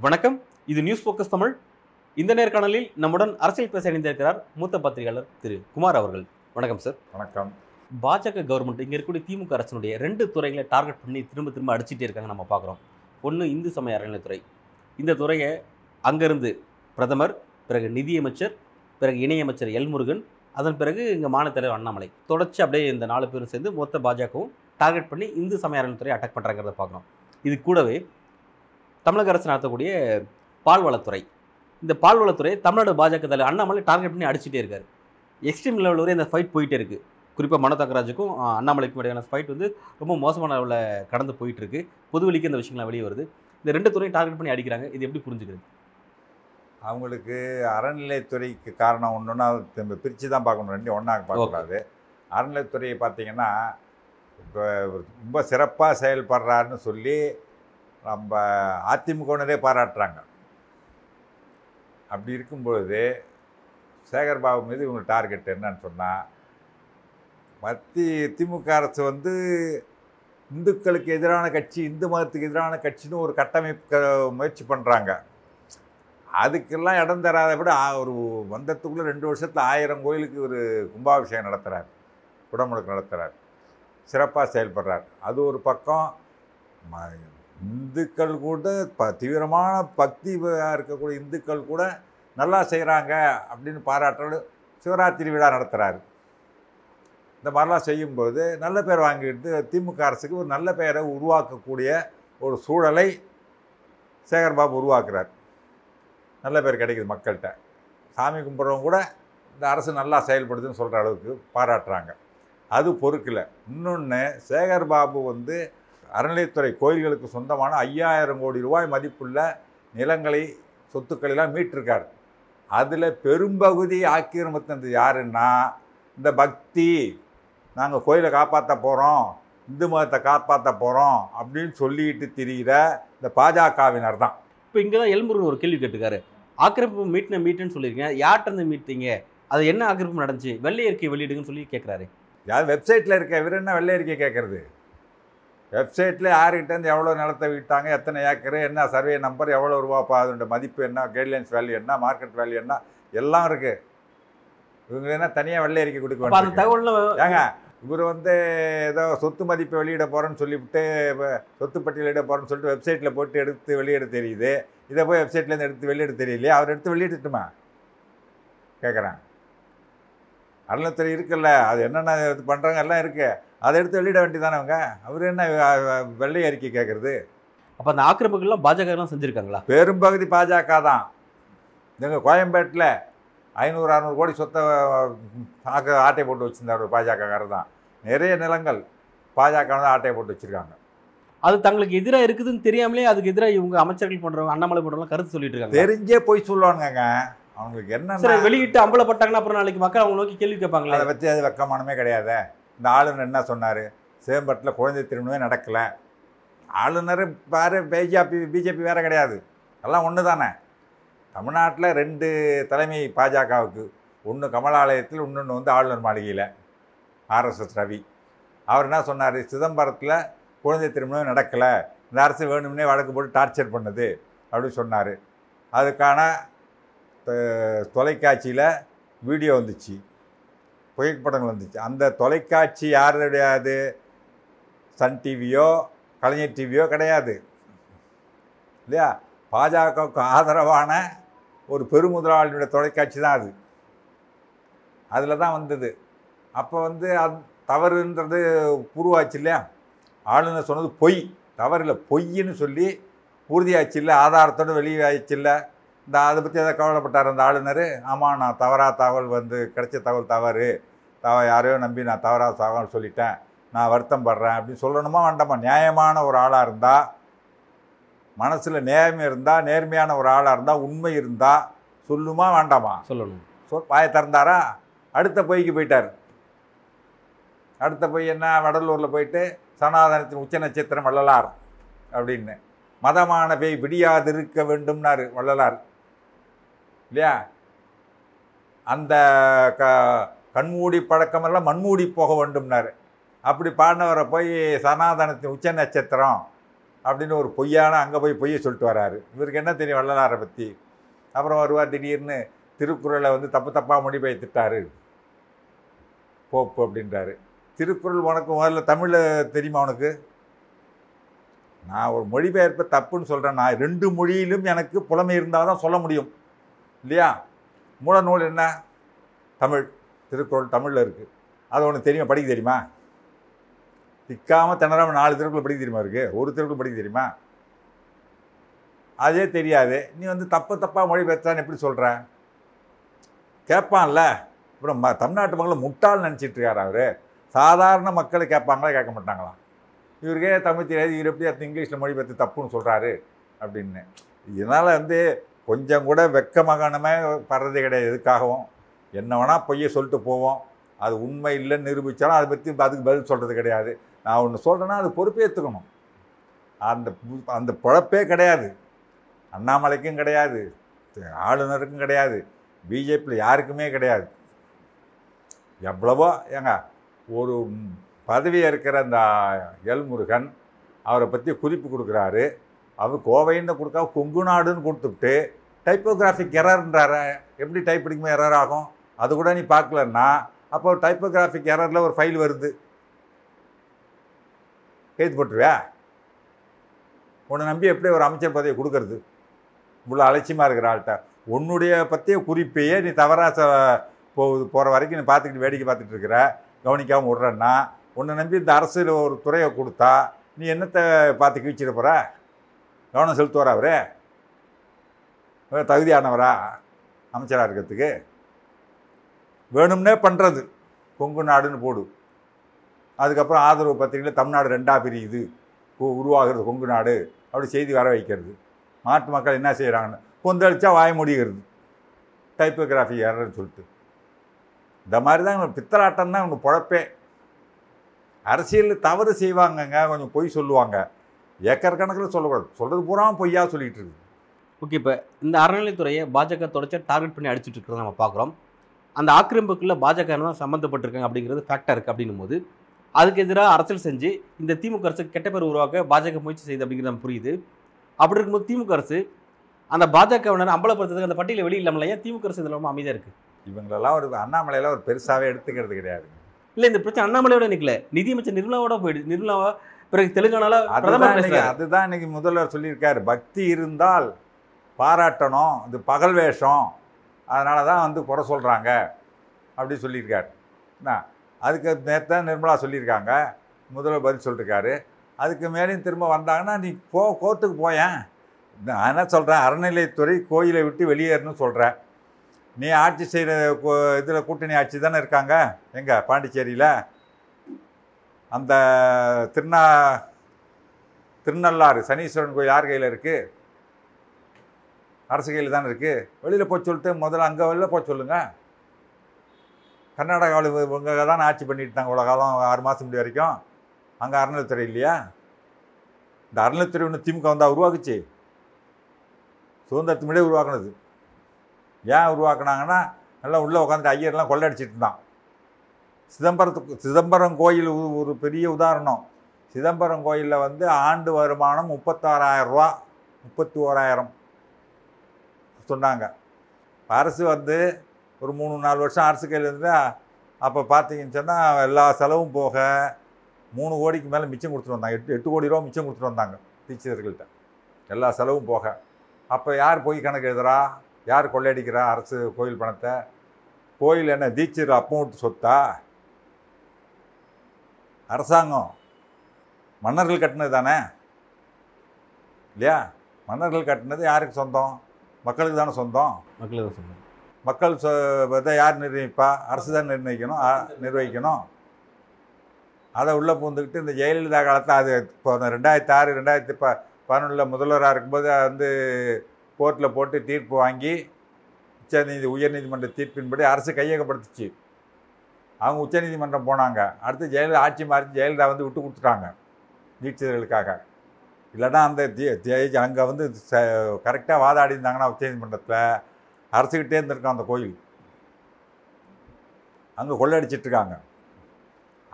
வணக்கம், இது news focus Tamil. இந்த நேர்காணலில் நம்முடன் அரசியல் பேச இணைந்திருக்கிறார் மூத்த பத்திரிகையாளர் திரு குமார் அவர்கள். வணக்கம் சார். வணக்கம். பாஜக கவர்மெண்ட் இங்கே இருக்கக்கூடிய திமுக அரசினுடைய ரெண்டு துறைகளை டார்கெட் பண்ணி திரும்ப திரும்ப அடிச்சுட்டே இருக்காங்க. நம்ம பார்க்குறோம். ஒன்று இந்து சமய அறநிலையத்துறை. இந்த துறையை அங்கேருந்து பிரதமர், பிறகு நிதியமைச்சர், பிறகு இணையமைச்சர் எல் முருகன், அதன் பிறகு இங்கே மாநில தலைவர் அண்ணாமலை தொடர்ச்சி அப்படியே இந்த 4 பேரும் சேர்ந்து மொத்த பாஜகவும் டார்கெட் பண்ணி இந்து சமய அறநிலையத்துறையை அட்டாக் பண்ணுறாங்கிறத பார்க்குறோம். இது கூடவே தமிழக அரசு நடத்தக்கூடிய பால்வளத்துறை, இந்த பால்வளத்துறை தமிழ்நாடு பாஜக தலைவர் அண்ணாமலை டார்கெட் பண்ணி அடிச்சுட்டே இருக்கார். எக்ஸ்ட்ரீம் லெவல் வரை இந்த ஃபைட் போயிட்டே இருக்குது. குறிப்பாக மனோதாகராஜுக்கும் அண்ணாமலைக்கும் இடையிலான ஃபைட் வந்து ரொம்ப மோசமான அளவில் கடந்து போயிட்டுருக்கு. பொதுவெளிக்கு இந்த விஷயங்கள்லாம் வெளியே வருது. இந்த ரெண்டு துறையும் டார்கெட் பண்ணி அடிக்கிறாங்க. இது எப்படி புரிஞ்சுக்கிறது? அவங்களுக்கு அறநிலையத்துறைக்கு காரணம் ஒன்றுன்னா திரும்ப பிரித்து தான் பார்க்கணும், ரெண்டு ஒன்றாக பார்க்கக்கூடாது. அறநிலையத்துறையை பார்த்திங்கன்னா இப்போ ரொம்ப சிறப்பாக செயல்படுறாருன்னு சொல்லி நம்ம அதிமுகவினரே பாராட்டுறாங்க. அப்படி இருக்கும்பொழுது சேகர்பாபு மீது இவங்க டார்கெட் என்னன்னு சொன்னால், மத்திய திமுக அரசு வந்து இந்துக்களுக்கு எதிரான கட்சி, இந்து மதத்துக்கு எதிரான கட்சின்னு ஒரு கட்டமைக்க முயற்சி பண்ணுறாங்க. அதுக்கெல்லாம் இடம் தராத விட ஒரு வந்தத்துக்குள்ளே 2 வருஷத்தில் 1000 கோயிலுக்கு ஒரு கும்பாபிஷேகம் நடத்துகிறார், குடமுழுக்கு நடத்துகிறார், சிறப்பாக செயல்படுறார். அது ஒரு பக்கம். இந்துக்கள் கூட தீவிரமான பக்தி இருக்கக்கூடிய இந்துக்கள் கூட நல்லா செய்கிறாங்க அப்படின்னு பாராட்டோடு சிவராத்திரி விழா நடத்துகிறாரு. இந்த மாதிரிலாம் செய்யும்போது நல்ல பேர் வாங்கிட்டு திமுக அரசுக்கு ஒரு நல்ல பெயரை உருவாக்கக்கூடிய ஒரு சூழலை சேகர்பாபு உருவாக்குறார். நல்ல பேர் கிடைக்குது மக்கள்கிட்ட. சாமி கும்பிட்றவங்க கூட இந்த அரசு நல்லா செயல்படுதுன்னு சொல்கிற அளவுக்கு பாராட்டுறாங்க. அது பொறுக்கலை. இன்னொன்று, சேகர்பாபு வந்து அறநிலையத்துறை கோயில்களுக்கு சொந்தமான 5000 கோடி ரூபாய் மதிப்புள்ள நிலங்களை, சொத்துக்களெல்லாம் மீட்டிருக்கார். அதில் பெரும்பகுதி ஆக்கிரமித்தது யாருன்னா, இந்த பக்தி, நாங்கள் கோயிலை காப்பாற்ற போகிறோம், இந்து மதத்தை காப்பாற்ற போகிறோம் அப்படின்னு சொல்லிட்டு திரிகிற இந்த பாஜகவினர் தான். இப்போ இங்கே தான் எல்முருகன் ஒரு கேள்வி கேட்டுக்காரு. ஆக்கிரமிப்பு மீட்டுன்னு சொல்லியிருக்கேன், யார்கிட்ட மீட்டீங்க, அது என்ன ஆக்கிரமிப்பு நடந்துச்சு, வெள்ளை அறிக்கை வெளியிடுங்கன்னு சொல்லி கேட்குறாரு. யார் வெப்சைட்டில் இருக்க இவர் என்ன வெள்ளை அறிக்கை கேட்குறது? வெப்சைட்டில் யார்கிட்டேருந்து எவ்வளோ நிலத்தை விட்டாங்க, எத்தனை ஏக்கர், என்ன சர்வே நம்பர், எவ்வளோ ரூபாப்பா, அதோட மதிப்பு என்ன, கைட்லைன்ஸ் வேல்யூ என்ன, மார்க்கெட் வேல்யூ என்ன, எல்லாம் இருக்குது. இவங்க என்ன தனியாக வெள்ளை அறிக்கை கொடுக்க வேண்டிய? ஏங்க, இவர் வந்து ஏதோ சொத்து மதிப்பை வெளியிட போகிறேன்னு சொல்லிவிட்டு, சொத்து பட்டியலிட போகிறேன்னு சொல்லிட்டு வெப்சைட்டில் போட்டு எடுத்து வெளியிட தெரியுது. இதை போய் வெப்சைட்லேருந்து எடுத்து வெளியிட தெரியலையே, அவர் எடுத்து வெளியிட்டுட்டுமா கேட்குறேன். அறநிலையத்துறை இருக்குல்ல, அது என்னென்ன இது பண்ணுறாங்க எல்லாம் இருக்குது, அதை எடுத்து வெளியிட வேண்டியதானவங்க. அவர் என்ன வெள்ளை அறிக்கை கேட்குறது? அப்போ அந்த ஆக்கிரமிப்புகள்லாம் பாஜகலாம் செஞ்சுருக்காங்களா? பெரும்பகுதி பாஜக தான். எங்கள் கோயம்பேட்டில் 500-600 கோடி சொத்தை ஆட்டையை போட்டு வச்சுருந்தார் ஒரு பாஜகக்காரர் தான். நிறைய நிலங்கள் பாஜக தான் ஆட்டையை போட்டு வச்சுருக்காங்க. அது தங்களுக்கு எதிராக இருக்குதுன்னு தெரியாமலே அதுக்கு எதிராக இவங்க அமைச்சர்கள் பண்ணுறவங்க, அண்ணாமலை பண்ணுறவங்க கருத்து சொல்லிட்டு இருக்காங்க. தெரிஞ்சே போய் சொல்லுவானுங்க. அவங்களுக்கு என்ன வெளியிட்டு அம்பலப்பட்டாங்கன்னா அப்புறம் நாளைக்கு மக்கள் அவங்க நோக்கி கேள்வி கேட்பாங்களா? அதை பற்றி அது வெக்கமானமே கிடையாது. இந்த ஆளுநர் என்ன சொன்னார், சேம்பட்டில் குழந்தை திருமணமே நடக்கலை. ஆளுநர் வேறு, பிஜேபி வேறு கிடையாது, எல்லாம் ஒன்று தானே. தமிழ்நாட்டில் 2 தலைமை பாஜகவுக்கு, ஒன்று கமலாலயத்தில், இன்னொன்று வந்து ஆளுநர் மாளிகையில் ஆர்எஸ்எஸ் ரவி. அவர் என்ன சொன்னார், சிதம்பரத்தில் குழந்தை திருமணமே நடக்கலை, இந்த அரசு வேணும்னே வழக்கு போட்டு டார்ச்சர் பண்ணுது அப்படின்னு சொன்னார். அதுக்கான தொலைக்காட்சியில் வீடியோ வந்துச்சு, புகைப்படங்கள் வந்துச்சு. அந்த தொலைக்காட்சி யாருடைய? அது சன் டிவியோ கலைஞர் டிவியோ கிடையாது இல்லையா. பாஜகவுக்கு ஆதரவான ஒரு பெருமுதலாளியுடைய தொலைக்காட்சி தான் அது. அதில் தான் வந்தது. அப்போ வந்து அது தவறுன்றது உருவாச்சு இல்லையா. ஆளுநர் சொன்னது பொய், தவறில்லை, பொய்ன்னு சொல்லி உறுதியாச்சு இல்லை, ஆதாரத்தோடு வெளியாச்சு இல்லை. இந்த அதை பற்றி எதாவது கவலைப்பட்டார் அந்த ஆளுநர்? ஆமாம், நான் தவறாக தகவல் வந்து கிடைச்ச தகவல் தவறு, யாரையோ நம்பி நான் தவறாக தகவல் சொல்லிட்டேன், நான் வருத்தம் படுறேன் அப்படின்னு சொல்லணுமா வேண்டாமா? நியாயமான ஒரு ஆளாக இருந்தால், மனசில் நேர்மை இருந்தால், நேர்மையான ஒரு ஆளாக இருந்தால், உண்மை இருந்தால் சொல்லுமா வேண்டாமா? சொல்லணும். வாயை திறந்தாரா? அடுத்த பொய்க்கு போயிட்டார். அடுத்த பொய் என்ன, வடலூரில் போயிட்டு சனாதனத்தின் உச்ச நட்சத்திரம் வள்ளலார் அப்படின்னு மதமான பேய் விடியாதிருக்க வேண்டும்னாரு வள்ளலார் இல்லையா. அந்த கண்மூடி பழக்கமெல்லாம் மண்மூடி போக வேண்டும்னாரு. அப்படி பாடினவரை போய் சனாதனத்தின் உச்ச நட்சத்திரம் அப்படின்னு ஒரு பொய்யான அங்கே போய் பொய்யை சொல்லிட்டு வராரு. இவருக்கு என்ன தெரியும் வள்ளலாரை பற்றி? அப்புறம் வருவார் திடீர்னு திருக்குறளை வந்து தப்பு தப்பாக மொழிபெயர்த்துட்டாரு போப்பு அப்படின்றாரு. திருக்குறள் உனக்கு முதல்ல தமிழில் தெரியுமா உனக்கு? நான் ஒரு மொழிபெயர்ப்பை தப்புன்னு சொல்கிறேன். நான் ரெண்டு மொழியிலும் எனக்கு புலமை இருந்தால் தான் சொல்ல முடியும் இல்லையா? மூல நூல் என்ன? தமிழ். திருக்குறள் தமிழில் இருக்குது. அது உனக்கு தெரியுமா? படிக்க தெரியுமா? திக்காமல் திணறாமல் 4 திருக்குறள் படிக்க தெரியுமா? இருக்குது ஒரு திருக்குறள் படிக்க தெரியுமா? அதே தெரியாது. நீ வந்து தப்பு தப்பாக மொழிபெயர்த்தான்னு எப்படி சொல்கிற? கேட்பான்ல. அப்புறம் தமிழ்நாட்டு மக்களை முட்டாள் நினச்சிட்ருக்கார் அவர். சாதாரண மக்களை கேட்பாங்களா? கேட்க மாட்டாங்களாம். இவருக்கே தமிழ் தெரியாது, இவர் எப்படி அது இங்கிலீஷில் மொழிபெயர்த்து தப்புன்னு சொல்கிறாரு அப்படின்னு. இதனால் வந்து கொஞ்சம் கூட வெக்கமகனமே படுறது கிடையாது. எதுக்காகவும் என்ன வேணால் பொய்யை சொல்லிட்டு போவோம். அது உண்மை இல்லைன்னு நிரூபித்தாலும் அதை பற்றி அதுக்கு பதில் சொல்கிறது கிடையாது. நான் ஒன்று சொல்கிறேன்னா அது பொறுப்பேற்றுக்கணும். அந்த பொழப்பே கிடையாது. அண்ணாமலைக்கும் கிடையாது, ஆளுநருக்கும் கிடையாது, பிஜேபியில் யாருக்குமே கிடையாது. எவ்வளவோ ஏங்க ஒரு பதவியாக இருக்கிற அந்த எல் முருகன் அவரை பற்றி குறிப்பு கொடுக்குறாரு. அவர் கோவைன்னு கொடுக்கா கொங்கு நாடுன்னு கொடுத்துட்டு டைப்போகிராஃபிக் எரர்ன்றார. எப்படி டைப்பிடிக்குமே எரர் ஆகும்? அது கூட நீ பார்க்கலன்னா அப்போ ஒரு டைப்போகிராஃபிக் எரரில் ஒரு ஃபைல் வருது, கைது போட்டுருவே. உன்னை நம்பி எப்படி ஒரு அமைச்சர் பதவியை கொடுக்கறது? இவ்வளோ அலட்சியமாக இருக்கிற ஆள்கிட்ட உன்னுடைய பற்றிய குறிப்பையே நீ தவறாக போகிற வரைக்கும் நீ பார்த்துக்கிட்டு வேடிக்கை பார்த்துட்டு இருக்கிற, கவனிக்காமல் விட்றேன்னா உன்னை நம்பி இந்த அரசில் ஒரு துறையை கொடுத்தா நீ என்னத்தை பார்த்து கீழ்ச்சிட போகிற? கவனம் செலுத்துவாரா அவரே? தகுதியானவரா அமைச்சராக இருக்கிறதுக்கு? வேணும்னே பண்ணுறது. கொங்கு நாடுன்னு போடு. அதுக்கப்புறம் ஆதரவு பத்திரிகையில் தமிழ்நாடு 2ஆக பிரியுது உருவாகிறது கொங்கு நாடு அப்படி செய்தி வர வைக்கிறது. நாட்டு மக்கள் என்ன செய்கிறாங்கன்னு கொந்தளிச்சா வாய முடிகிறது டைப்போகிராஃபி யாருன்னு சொல்லிட்டு. இந்த மாதிரி தான் இவங்க பித்தலாட்டம் தான் இவங்க பொழப்பே. அரசியலில் தவறு செய்வாங்கங்க, கொஞ்சம் பொய் சொல்லுவாங்க, ஏக்கர் கணக்கில் சொல்லக்கூடாது. சொல்கிறது பூரா பொய்யா சொல்லிகிட்டு இருக்குது. ஓகே, இப்போ இந்த அறநிலைத்துறையை பாஜக தொடர்ச்சி டார்கெட் பண்ணி அடிச்சுட்டு இருக்கிறத நம்ம பார்க்குறோம். அந்த ஆக்கிரமிப்புக்குள்ளே பாஜக தான் சம்மந்தப்பட்டிருக்காங்க அப்படிங்கிறது ஃபேக்டாக இருக்குது. அப்படின்னும் போது அதுக்கு எதிராக அரசியல் செஞ்சு இந்த திமுக அரசு கெட்ட பேர் உருவாக்க பாஜக முயற்சி செய்யுது அப்படிங்கிறது நம்ம புரியுது. அப்படி இருக்கும்போது திமுக அரசு அந்த பாஜகவினர் அம்பலப்படுத்துறதுக்கு அந்த பட்டியலில் வெளியில்லாமல் ஏன் திமுக அரசு இதில் ரொம்ப அமைதியாக இருக்குது? இவங்களெல்லாம் ஒரு அண்ணாமலையெல்லாம் ஒரு பெருசாகவே எடுத்துக்கிறது கிடையாது. இல்லை, இந்த பிரச்சனை அண்ணாமலையோட நிற்கல, நிதியமைச்சர் நிர்மலாவோட போயிடுது. நிர்மலாவா பிறகு தெலுங்கானால அதுதான் இன்னைக்கு முதல்வர் சொல்லியிருக்காரு, பக்தி இருந்தால் பாராட்டணும், இது பகல் வேஷம், அதனால தான் வந்து குறை சொல்கிறாங்க அப்படி சொல்லியிருக்காரு. என்ன அதுக்கு நேற்று நிர்மலா சொல்லியிருக்காங்க, முதல்வர் பதில் சொல்லியிருக்காரு. அதுக்கு மேலேயும் திரும்ப வந்தாங்கன்னா நீ கோர்ட்டுக்கு போயேன். நான் என்ன சொல்கிறேன், அறநிலைத்துறை கோயிலை விட்டு வெளியேறணும்னு சொல்கிறேன். நீ ஆட்சி செய்கிற இதில் கூட்டணி ஆட்சி தானே இருக்காங்க எங்கே பாண்டிச்சேரியில். அந்த திருநள்ளாறு சனீஸ்வரன் கோயில் யார் கையில் இருக்குது? அரசு கையில் தானே இருக்குது. வெளியில் போய் சொல்லிட்டு முதல்ல அங்கே வெளியில் போய் சொல்லுங்கள். கர்நாடகாவில் இவங்க தான் ஆட்சி பண்ணிட்டு இருந்தாங்க இவ்வளோ காலம், 6 மாதம் முடி வரைக்கும். அங்கே அறநிலைத்துறை இல்லையா? இந்த அறநிலைத்துறை ஒன்று திமுக வந்தால் உருவாக்குச்சு, சுதந்திரத்து முன்னாடியே உருவாக்குனது. ஏன் உருவாக்குனாங்கன்னா எல்லாம் உள்ளே உட்காந்துட்டு ஐயர்லாம் கொள்ளடிச்சிட்டு இருந்தான். சிதம்பரம் கோயில் ஒரு பெரிய உதாரணம். சிதம்பரம் கோயிலில் வந்து ஆண்டு வருமானம் 36,000 ரூபா 31,000 சொன்னாங்க. அரசு வந்து ஒரு 3-4 வருஷம் அரசு கையில் இருந்தால் அப்போ பார்த்தீங்கன்னு சொன்னால் எல்லா செலவும் போக 3 கோடிக்கு மேலே மிச்சம் கொடுத்துட்டு வந்தாங்க. 8 கோடி ரூபா மிச்சம் கொடுத்துட்டு வந்தாங்க டீச்சர்கள்ட்ட, எல்லா செலவும் போக. அப்போ யார் போய் கணக்கு எழுதுறா? யார் கொள்ளையடிக்கிறா அரசு கோயில் பணத்தை? கோயில் என்ன டீச்சர் அப்பவுண்ட் சொத்தா? அரசாங்கம் மன்னர்கள் கட்டினது தானே இல்லையா? மன்னர்கள் கட்டினது யாருக்கு சொந்தம்? மக்களுக்கு தானே சொந்தம். மக்களுக்கு சொந்தம். மக்கள் இதை யார் நிர்ணயிப்பா? அரசு தான் நிர்ணயிக்கணும். அதை உள்ளே பூந்துக்கிட்டு இந்த ஜெயலலிதா காலத்தில் அது இப்போ 2006 2011 முதல்வராக இருக்கும்போது வந்து கோர்ட்டில் போட்டு தீர்ப்பு வாங்கி உயர்நீதிமன்ற தீர்ப்பின்படி அரசு கையகப்படுத்துச்சு. அவங்க உச்சநீதிமன்றம் போனாங்க. அடுத்து ஜெயலலிதா ஆட்சி மாறி ஜெயலலிதா வந்து விட்டு கொடுத்துட்டாங்க நீட்சிதர்களுக்காக. இல்லைன்னா அந்த அங்கே வந்து கரெக்டாக வாதாடி இருந்தாங்கன்னா உச்சநீதிமன்றத்தில் அரசுக்கிட்டே இருந்திருக்கான் அந்த கோயில். அங்கே கொள்ளடிச்சிட்ருக்காங்க.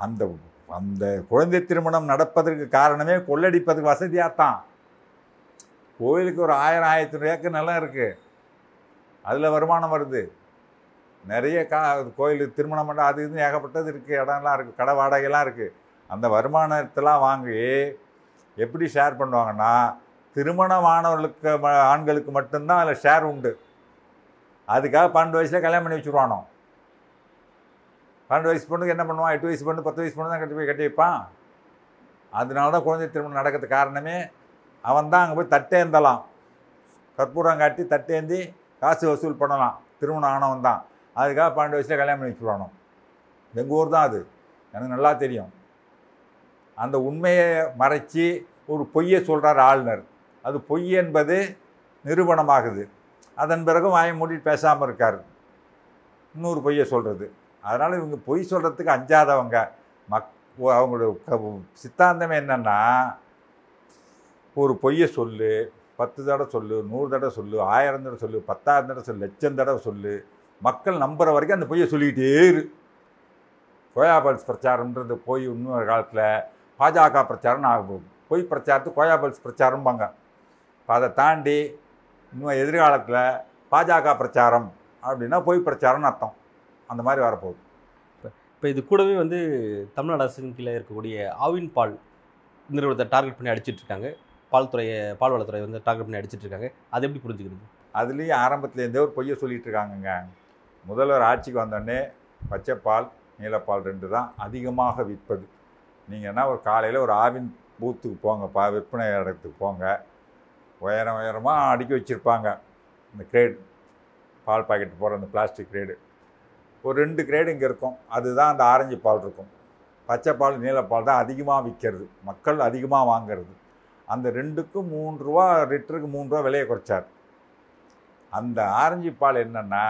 அந்த அந்த குழந்தை திருமணம் நடப்பதற்கு காரணமே கொள்ளடிப்பதுக்கு வசதியாக தான். கோயிலுக்கு ஒரு 1000-1500 ஏக்கர் நிலம் இருக்குது, அதில் வருமானம் வருது. நிறைய கோயிலுக்கு திருமணம் பண்ண அது இதுன்னு ஏகப்பட்டது இருக்குது, இடம்லாம் இருக்குது, கடை வாடகைலாம் இருக்குது. அந்த வருமானத்தெல்லாம் வாங்கி எப்படி ஷேர் பண்ணுவாங்கன்னா, திருமணமானவர்களுக்கு ஆண்களுக்கு மட்டும்தான் அதில் ஷேர் உண்டு. அதுக்காக 12 வயசில் கல்யாணம் பண்ணி வச்சுருவானோ. 12 வயசு பொண்ணுக்கு என்ன பண்ணுவான், 8 வயசு பொண்ணு 10 வயசு பொண்ணு தான் கட்டி போய் கட்டி வைப்பான். அதனால தான் குழந்தை திருமணம் நடக்கிறதுக்கு காரணமே அவன் தான். அங்கே போய் தட்டேந்தலாம், கற்பூரம் காட்டி தட்டேந்தி காசு வசூல் பண்ணலாம், திருமணம் ஆனவன் தான். அதுக்காக 12 வயசில் கல்யாணம் பண்ணி வச்சுருவானோ. எங்கள் ஊர் தான் அது, எனக்கு நல்லா தெரியும். அந்த உண்மையை மறைச்சி ஒரு பொய்யை சொல்கிறார் ஆளுநர். அது பொய் என்பது நிரூபணமாகுது. அதன் பிறகு வாயை மூடிட்டு பேசாமல் இருக்கார், இன்னொரு பொய்யை சொல்கிறது. அதனால் இவங்க பொய் சொல்கிறதுக்கு அஞ்சாதவங்க. அவங்களுடைய சித்தாந்தம் என்னென்னா, ஒரு பொய்யை சொல்லு, 10 தடவை சொல்லு, 100 தடவை சொல்லு, 1000 தடவை சொல்லு, 10,000 தடவை சொல்லு, 1,00,000 தடவை சொல்லு, மக்கள் நம்புகிற வரைக்கும் அந்த பொய்யை சொல்லிக்கிட்டே இரு. கோயாபல்ஸ் பிரச்சாரம்ன்றது போய் இன்னொரு காலத்தில் பாஜக பிரச்சாரம்னு ஆகும். பொய் பிரச்சாரத்துக்கு கோயாபல்ஸ் பிரச்சாரம்பாங்க. இப்போ அதை தாண்டி இன்னும் எதிர்காலத்தில் பாஜக பிரச்சாரம் அப்படின்னா பொய் பிரச்சாரம்னு அர்த்தம். அந்த மாதிரி வரப்போகுது. இப்போ இது கூடவே வந்து தமிழ்நாடு அரசின் கீழே இருக்கக்கூடிய ஆவின் பால் நிறுவனத்தை டார்கெட் பண்ணி அடிச்சிட்ருக்காங்க. பால்வளத்துறை வந்து டார்கெட் பண்ணி அடிச்சிட்ருக்காங்க. அது எப்படி புரிஞ்சுக்கிறது? அதுலேயும் ஆரம்பத்துலேருந்தே ஒரு பொய்யை சொல்லிகிட்டு இருக்காங்கங்க. முதல்வர் ஆட்சிக்கு வந்தோடனே பச்சைப்பால் நீலப்பால் 2 தான் அதிகமாக விற்பது. நீங்கன்னா ஒரு காலையில் ஒரு ஆவின் பூத்துக்கு போங்கப்பா, விற்பனை இடத்துக்கு போங்க. உயரமாக அடுக்கி வச்சுருப்பாங்க இந்த கிரேடு பால் பாக்கெட்டு போகிற அந்த பிளாஸ்டிக் கிரேடு. ஒரு 2 கிரேடு இங்கே இருக்கும், அதுதான் அந்த ஆரஞ்சு பால் இருக்கும். பச்சைப்பால் நீலப்பால் தான் அதிகமாக விற்கிறது, மக்கள் அதிகமாக வாங்கிறது. அந்த 2க்கு 3 ரூபா, லிட்டருக்கு 3 ரூபா விலையை குறைச்சார். அந்த ஆரஞ்சு பால் என்னென்னா,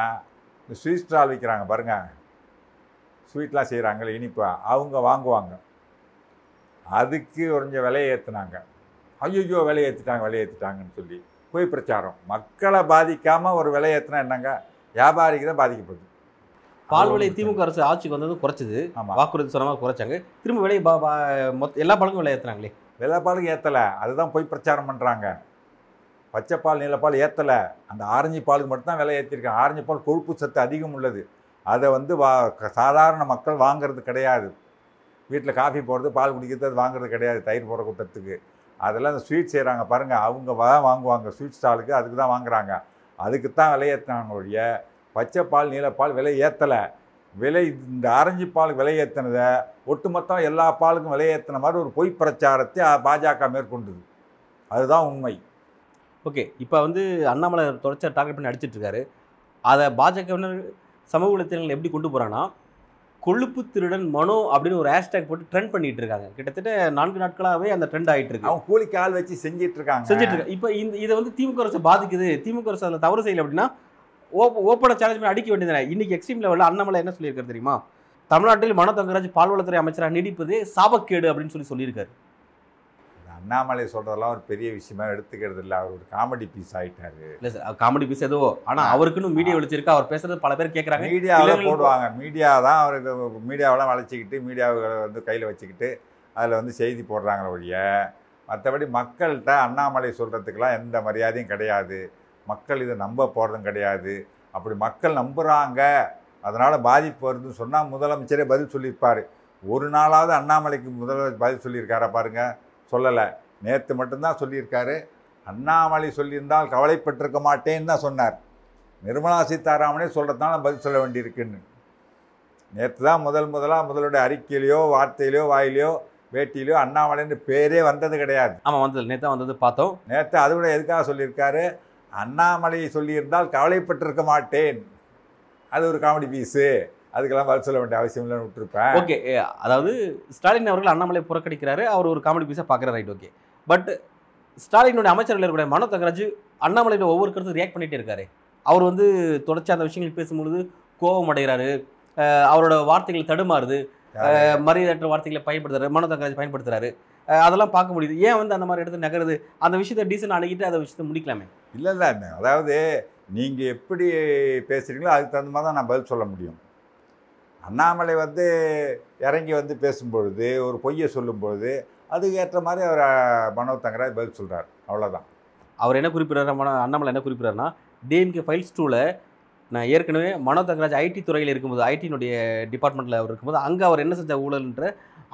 இந்த ஸ்வீட் ஸ்டால் விற்கிறாங்க பாருங்கள், ஸ்வீட்லாம் செய்கிறாங்களே இனிப்பா, அவங்க வாங்குவாங்க. அதுக்கு கொஞ்சம் விலையை ஏற்றுனாங்க. ஐயோ விலையை ஏற்றிட்டாங்கன்னு சொல்லி போய் பிரச்சாரம். மக்களை பாதிக்காமல் ஒரு விலை ஏற்றினா என்னங்க, வியாபாரிக்கு தான் பாதிக்கப்படுது. பால் விலை திமுக அரசு ஆட்சிக்கு வந்தது குறைச்சிது, வாக்குறுதி சொன்னமாக குறைச்சாங்க. திரும்ப விலையை எல்லா பாலுக்கும் விலை ஏற்றுறாங்களே. எல்லா பாலுக்கும் ஏற்றலை, அதுதான் போய் பிரச்சாரம் பண்ணுறாங்க. பச்சைப்பால் நீலப்பால் ஏற்றலை, அந்த ஆரஞ்சு பாலுக்கு மட்டும்தான் விலை ஏற்றிருக்காங்க. ஆரஞ்சு பால் கொழுப்பு சத்து அதிகம் உள்ளது, அதை வந்து சாதாரண மக்கள் வாங்கிறது கிடையாது. வீட்டில் காஃபி போடுறது, பால் குடிக்கிறது, அது வாங்குறது கிடையாது. தயிர் போடுற கூட்டத்துக்கு அதெல்லாம் அந்த ஸ்வீட் செய்கிறாங்க பாருங்கள், அவங்க வாங்குவாங்க ஸ்வீட் ஸ்டாலுக்கு, அதுக்கு தான் வாங்குறாங்க. அதுக்கு தான் விலை ஏற்றினாங்களுடைய பச்சைப்பால் நீலப்பால் விலை ஏற்றலை. விலை இந்த ஆரஞ்சு பாலுக்கு விலை ஏற்றினதை ஒட்டுமொத்தம் எல்லா பாலுக்கும் விலை ஏற்றின மாதிரி ஒரு பொய் பிரச்சாரத்தை பாஜக மேற்கொண்டது. அதுதான் உண்மை. ஓகே, இப்போ வந்து அண்ணாமலை தொடர்ச்சியாக டார்கெட் பண்ணி அடிச்சிட்ருக்காரு. அதை பாஜகவினர் சமூக வலைத்தளங்கள் எப்படி கொண்டு போகிறாங்கன்னா, கொழுப்பு திருடன் மனோ அப்படின்னு ஒரு ஹேஷ்டேக் போட்டு ட்ரெண்ட் பண்ணிட்டு இருக்காங்க. கிட்டத்தட்ட 4 நாட்களாகவே அந்த ட்ரெண்ட் ஆகிட்டு இருக்கு. அவங்க கூலி கால் வச்சு செஞ்சிட்ருக்காங்க. இப்போ இந்த இதை வந்து திமுக அரசு பாதிக்குது, திமுக அரசு அதில் தவறு செய்யலை அப்படின்னா ஓப்பனாக சேலஞ்ச் பண்ணி அடிக்க வேண்டியது. இன்றைக்கி எக்ஸ்ட்ரீம் லெவலில் அண்ணாமலை என்ன சொல்லியிருக்காரு தெரியுமா? தமிழ்நாட்டில் மனோதாகராஜ் பால்வளத்துறை அமைச்சராக நீடிப்பதே சாபக்கேடு அப்படின்னு சொல்லியிருக்காரு. அண்ணாமலை சொல்கிறதெல்லாம் ஒரு பெரிய விஷயமா எடுத்துக்கிறது இல்லை, அவர் ஒரு காமெடி பீஸ் ஆகிட்டார். இல்லை சார், காமெடி பீஸ் எதுவோ, ஆனால் அவருக்குன்னு மீடியா வளர்ச்சிருக்கு. அவர் பேசுகிறது பல பேர் கேட்குறாங்க, மீடியாவில் போடுவாங்க. மீடியா தான் அவருக்கு, மீடியாவெல்லாம் வளர்ச்சிக்கிட்டு மீடியாவை வந்து கையில் வச்சுக்கிட்டு அதில் வந்து செய்தி போடுறாங்களே ஒழிய, மற்றபடி மக்கள்கிட்ட அண்ணாமலை சொல்கிறதுக்கெல்லாம் எந்த மரியாதையும் கிடையாது. மக்கள் இதை நம்ப போகிறதும் கிடையாது. அப்படி மக்கள் நம்புகிறாங்க, அதனால் பாதிப்பு வருதுன்னு சொன்னால் முதலமைச்சரே பதில் சொல்லியிருப்பார். ஒரு நாளாவது அண்ணாமலைக்கு முதலமைச்சர் பதில் சொல்லியிருக்காரா பாருங்கள்? சொல்லலை. நேற்று மட்டும்தான் சொல்லியிருக்காரு. அண்ணாமலை சொல்லியிருந்தால் கவலைப்பட்டிருக்க மாட்டேன்னு தான் சொன்னார். நிர்மலா சீதாராமனே சொல்கிறதுனால பதில் சொல்ல வேண்டியிருக்குன்னு. நேற்று தான் முதலுடைய அறிக்கையிலையோ வார்த்தையிலையோ வாயிலையோ வேட்டியிலையோ அண்ணாமலைன்னு பேரே வந்தது கிடையாது. ஆமாம், வந்தது நேற்று தான் வந்தது பார்த்தோம். நேற்று அது கூட எதுக்காக சொல்லியிருக்காரு? அண்ணாமலை சொல்லியிருந்தால் கவலைப்பட்டிருக்க மாட்டேன், அது ஒரு காமெடி பீஸு, அதுக்கெல்லாம் பதில் சொல்ல வேண்டிய அவசியம் இல்லைன்னு விட்டுருப்பேன். ஓகே, அதாவது ஸ்டாலின் அவர்கள் அண்ணாமலை புறக்கணிக்கிறாரு, அவர் ஒரு காமெடி பீஸாக பார்க்குறாரு, ரைட். ஓகே, பட் ஸ்டாலினுடைய அமைச்சர்கள் கூட மனோதாகராஜ் அண்ணாமலையோட ஒவ்வொரு கருத்தும் ரியாக்ட் பண்ணிகிட்டே இருக்காரு. அவர் வந்து தொடர்ச்சி அந்த விஷயங்கள் பேசும்பொழுது கோபம் அடைகிறாரு, அவரோட வார்த்தைகள் தடுமாறுது, மரியாதையற்ற வார்த்தைகளை மனோதாகராஜ் பயன்படுத்துகிறாரு. அதெல்லாம் பார்க்க முடியுது. ஏன் வந்து அந்த மாதிரி இடத்துல நகருது? அந்த விஷயத்தை டீசன் அணுகிட்டு அந்த விஷயத்தை முடிக்கலாமே. இல்லை, அதாவது நீங்கள் எப்படி பேசுகிறீங்களோ அதுக்கு தகுந்த மாதிரி தான் நான் பதில் சொல்ல முடியும். அண்ணாமலை இறங்கி பேசும்பொழுது ஒரு பொய்யை சொல்லும்பொழுது அதுக்கு ஏற்ற மாதிரி அவர் மனோதாகராஜ் பதில் சொல்கிறார், அவ்வளோதான். அவர் என்ன குறிப்பிட்றாரு, அண்ணாமலை என்ன குறிப்பிட்றாருன்னா, டிஎம்கே ஃபைல்ஸ் டூவில் நான் ஏற்கனவே மனோதாகராஜ் ஐடி துறையில் இருக்கும்போது, ஐடியினுடைய டிபார்ட்மெண்ட்டில் அவர் இருக்கும்போது அங்கே அவர் என்ன செஞ்ச ஊழல்ன்ற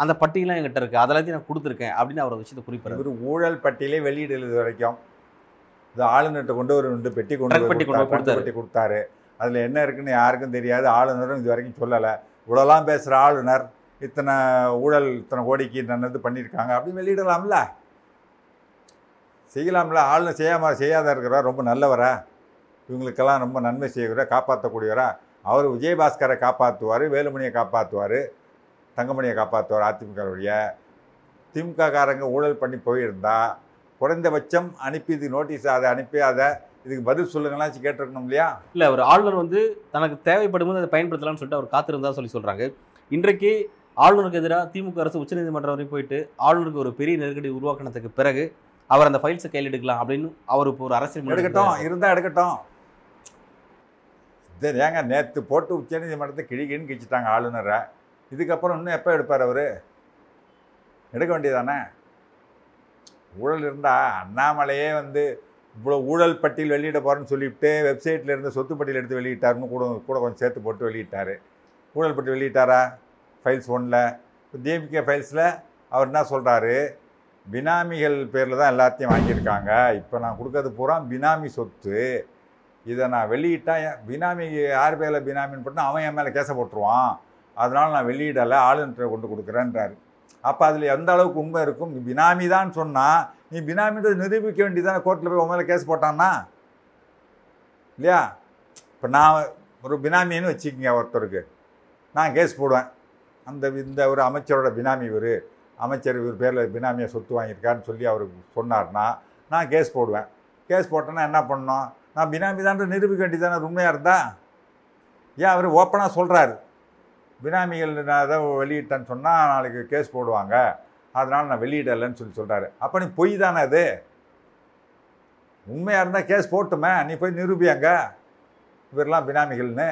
அந்த பட்டியலாம் என்கிட்ட இருக்குது, அதெல்லாத்தையும் நான் கொடுத்துருக்கேன் அப்படின்னு அவர் விஷயத்தை குறிப்பிட்றாரு. ஒரு ஊழல் பட்டியலே வெளியிடுறது வரைக்கும் இது ஆளுநர்கிட்ட கொண்டு ஒரு ரெண்டு பெட்டி கொண்டு கொடுத்தாரு, அதில் என்ன இருக்குன்னு யாருக்கும் தெரியாது, ஆளுநரும் இது வரைக்கும் சொல்லலை. இவ்வளோலாம் பேசுகிற ஆளுநர் இத்தனை ஊழல் இத்தனை கோடிக்கு நல்லது பண்ணியிருக்காங்க அப்படின்னு வெளியிடலாம்ல, செய்யலாம்ல. ஆளுநர் செய்யாத இருக்கிறா, ரொம்ப நல்லவரா, இவங்களுக்கெல்லாம் ரொம்ப நன்மை செய்கிறா, காப்பாற்றக்கூடியவரா. அவர் விஜயபாஸ்கரை காப்பாற்றுவார், வேலுமணியை காப்பாற்றுவார், தங்கமணியை காப்பாற்றுவார். அதிமுகவுடைய திமுககாரங்க ஊழல் பண்ணி போயிருந்தா குறைந்தபட்சம் அனுப்பி இது நோட்டீஸ் அதை அனுப்பி அதை இதுக்கு பதில் சொல்லுங்களாச்சு கேட்டிருக்கணும் இல்லையா? இல்லை, ஒரு ஆளுநர் தனக்கு தேவைப்படும் போது அதை பயன்படுத்தலாம்னு சொல்லிட்டு அவர் காத்திருந்தா சொல்லி சொல்கிறாங்க. இன்றைக்கு ஆளுநருக்கு எதிராக திமுக அரசு உச்சநீதிமன்றம் வரையும் போயிட்டு ஆளுநருக்கு ஒரு பெரிய நெருக்கடி உருவாக்கினதுக்கு பிறகு அவர் அந்த ஃபைல்ஸை கையில் எடுக்கலாம் அப்படின்னு அவர் இப்போ ஒரு அரசியல் எடுக்கட்டும், இருந்தால் எடுக்கட்டும். இது ஏங்க நேற்று போட்டு உச்சநீதிமன்றத்தை கிழிகின்னு கிழிச்சிட்டாங்க ஆளுநரை, இதுக்கப்புறம் இன்னும் எப்போ எடுப்பார்? அவர் எடுக்க வேண்டியதானே. ஊழல் இருந்தால் அண்ணாமலையே இவ்வளோ ஊழல் பட்டியல் வெளியிட போகிறேன்னு சொல்லிவிட்டு வெப்சைட்டில் இருந்து சொத்து பட்டியல் எடுத்து வெளியிட்டாருன்னு கூட கொஞ்சம் சேர்த்து போட்டு வெளியிட்டார். ஊழல் பட்டியல் வெளியிட்டாரா? ஃபைல்ஸ் ஒன்றில் டிஎம்கே ஃபைல்ஸில் அவர் என்ன சொல்கிறாரு, பினாமிகள் பேரில் தான் எல்லாத்தையும் வாங்கியிருக்காங்க, இப்போ நான் கொடுக்கறது பூரா பினாமி சொத்து, இதை நான் வெளியிட்டால் பினாமி யார் பேரில் பினாமின்னு போட்டால் அவன் என் மேலே கேச போட்டுருவான், அதனால் நான் வெளியிடலை, ஆளுநரை கொண்டு கொடுக்குறேன்றாரு. அப்போ அதில் எந்த அளவுக்கு உண்மை இருக்கும்? பினாமி தான் சொன்னால் நீ பினாமின்றது நிரூபிக்க வேண்டியதானே, கோர்ட்டில் போய் உண்மையில கேஸ் போட்டான்னா இல்லையா? இப்போ நான் ஒரு பினாமின்னு வச்சுக்கோங்க, ஒருத்தருக்கு நான் கேஸ் போடுவேன், இந்த ஒரு அமைச்சரோட பினாமி, ஒரு அமைச்சர் இவர் பேரில் பினாமியை சொத்து வாங்கியிருக்காருன்னு சொல்லி அவருக்கு சொன்னார்னா நான் கேஸ் போடுவேன். கேஸ் போட்டேன்னா என்ன பண்ணணும்? நான் பினாமி தான்ற நிரூபிக்க வேண்டியதானே உண்மையாக இருந்தா. ஏன் அவர் ஓப்பனாக சொல்கிறாரு, பினாமிகள் நான் அதை வெளியிட்டேன்னு சொன்னால் நாளைக்கு கேஸ் போடுவாங்க, அதனால் நான் வெளியிடலைன்னு சொல்கிறாரு. அப்போ நீ பொய் தானே, அது உண்மையாக இருந்தால் கேஸ் போட்டுமே, நீ போய் நிரூபியாங்க இவரெல்லாம் பினாமிகள்னு.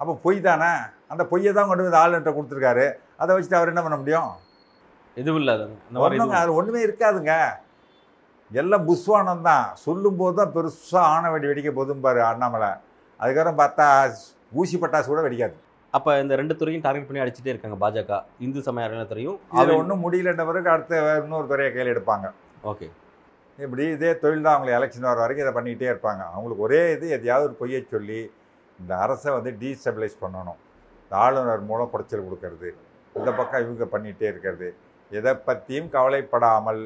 அப்போ பொய் தானே, அந்த பொய்யை தான் கொண்டு வந்து ஆளுநர்கிட்ட கொடுத்துருக்காரு, அதை வச்சுட்டு அவர் என்ன பண்ண முடியும்? எதுவும் இல்லாத அது ஒன்றுமே இருக்காதுங்க, எல்லாம் புஸ்வானம் தான். சொல்லும்போது தான் பெருசாக ஆணை வெடி வெடிக்க போதும் பாரு அண்ணாமலை, அதுக்கப்புறம் பார்த்தா ஊசி பட்டாசு கூட வெடிக்காது. அப்போ இந்த ரெண்டு துறையும் டார்கெட் பண்ணி அடிச்சுட்டே இருக்காங்க பாஜக, இந்து சமய அறநிலையத்துறையும். அது ஒன்றும் முடியலன்ற பிறகு அடுத்த இன்னொரு துறையை கையில் எடுப்பாங்க. ஓகே, இப்படி இதே தொழில் தான் அவங்களுக்கு எலெக்ஷன் வர வரைக்கும் இதை பண்ணிக்கிட்டே இருப்பாங்க. அவங்களுக்கு ஒரே இது எதையாவது ஒரு பொய்யை சொல்லி இந்த அரசை டீஸ்டபிளைஸ் பண்ணணும், ஆளுநர் மூலம் குடைச்சல் கொடுக்கறது, இந்த பக்கம் இவங்க பண்ணிகிட்டே இருக்கிறது. எதை பற்றியும் கவலைப்படாமல்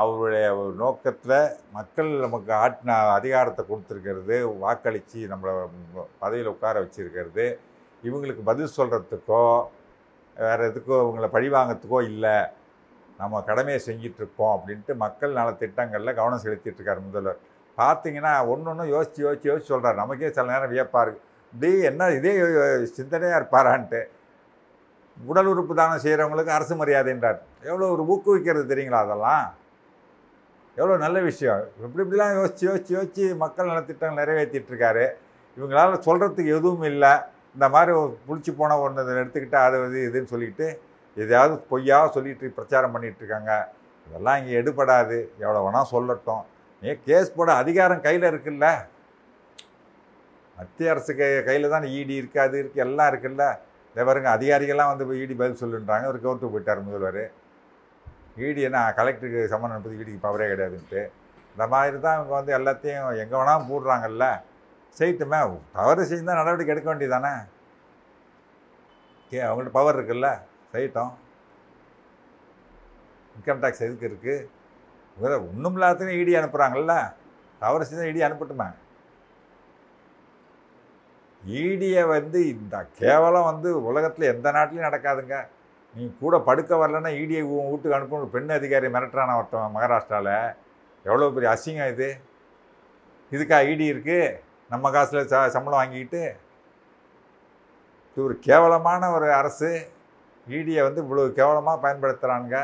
அவருடைய ஒரு நோக்கத்தில் மக்கள் நமக்கு ஆட்டின அதிகாரத்தை கொடுத்துருக்கிறது, வாக்களித்து நம்மளை பதவியில் உட்கார வச்சுருக்கிறது, இவங்களுக்கு பதில் சொல்கிறதுக்கோ வேறு எதுக்கோ இவங்களை பழி வாங்கிறதுக்கோ இல்லை, நம்ம கடமையை செஞ்சிட்ருக்கோம் அப்படின்ட்டு மக்கள் நல திட்டங்களில் கவனம் செலுத்திட்டுருக்கார் முதல்வர். பார்த்திங்கன்னா ஒன்று ஒன்று யோசித்து யோசித்து யோசிச்சு சொல்கிறார், நமக்கே சில நேரம் வியப்பாக இருக்குது, இப்படி என்ன இதே சிந்தனையாக இருப்பாரான்ட்டு. உடல் உறுப்பு தானம் செய்கிறவங்களுக்கு அரசு மரியாதைன்றார், எவ்வளோ ஒரு ஊக்குவிக்கிறது தெரியுங்களா, அதெல்லாம் எவ்வளோ நல்ல விஷயம். இப்படிலாம் யோசித்து யோசித்து யோசித்து மக்கள் நலத்திட்டங்கள் நிறைவேற்றிட்டுருக்காரு. இவங்களால் சொல்கிறதுக்கு எதுவும் இல்லை, இந்த மாதிரி புளிச்சு போன ஒன்று எடுத்துக்கிட்டு அது இதுன்னு சொல்லிக்கிட்டு எதையாவது பொய்யாக சொல்லிட்டு பிரச்சாரம் பண்ணிகிட்ருக்காங்க. இதெல்லாம் இங்கே எடுபடாது, எவ்வளோ வேணால் சொல்லட்டும். நீ கேஸ் போட அதிகாரம் கையில் இருக்குல்ல, மத்திய அரசு கையில் தான் ஈடி இருக்குது, அது இருக்குது, எல்லாம் இருக்குல்ல. இதே பாருங்க, அதிகாரிகள்லாம் ஈடி பதில் சொல்லுன்றாங்க, ஒரு கவுத்து போயிட்டார் முதல்வர். ஈடி என்ன கலெக்டருக்கு சம்மன் அனுப்பது, ஈடிக்கு பவரே கிடையாதுன்ட்டு. இந்த மாதிரி தான் இவங்க எல்லாத்தையும் எங்கே வேணாலும் போடுறாங்கல்ல, செய்யட்டுமே. தவறு செய்தால் நடவடிக்கை எடுக்க வேண்டியதானே, அவங்கள்ட்ட பவர் இருக்குல்ல, செய்யட்டும். இன்கம் டேக்ஸ் எதுக்கு இருக்குது, ஒன்றும் இல்லாததுன்னு ஈடி அனுப்புகிறாங்கல்ல, தவறு செய்தால் ஈடி அனுப்பட்டுமே. ஈடியை இந்த கேவலம் உலகத்தில் எந்த நாட்டிலையும் நடக்காதுங்க. நீ கூட படுக்க வரலன்னா ஈடியை வீட்டுக்கு அனுப்பணும், பெண் அதிகாரி மிரட்டுறான ஒருத்தன் மகாராஷ்டிராவில், எவ்வளோ பெரிய அசிங்கம் இது. இதுக்கா ஈடி இருக்குது, நம்ம காசில் சம்பளம் வாங்கிக்கிட்டு? இது ஒரு கேவலமான ஒரு அரசு, ஈடியை இவ்வளோ கேவலமாக பயன்படுத்துகிறானுங்க.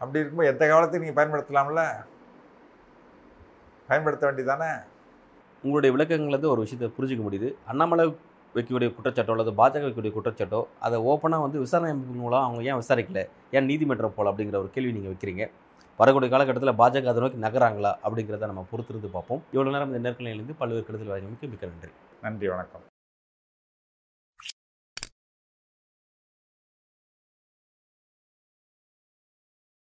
அப்படி இருக்கும்போது எந்த காலத்துக்கு நீங்கள் பயன்படுத்தலாம்ல, பயன்படுத்த வேண்டியதானே. உங்களுடைய விளக்கங்கள் ஒரு விஷயத்தை புரிஞ்சிக்க முடியுது. அண்ணாமலை வைக்கக்கூடிய குற்றச்சாட்டோ அல்லது பாஜக வைக்கக்கூடிய குற்றச்சாட்டோ அதை ஓப்பனாக வந்து விசாரணை அமைப்பு மூலம் அவங்க ஏன் விசாரிக்கல, ஏன் நீதிமன்றம் போகல அப்படிங்கிற ஒரு கேள்வி நீங்கள் வைக்கிறீங்க. வரக்கூடிய காலகட்டத்தில் பாஜக அதை நோக்கி நகராங்களா அப்படிங்கிறத நம்ம பொறுத்திருந்து பார்ப்போம். இவ்வளோ நேரம் இந்த நேர்காணலிலிருந்து பல்வேறு கருத்தில் வழங்கியமைக்கு மிக்க நன்றி. நன்றி, வணக்கம்.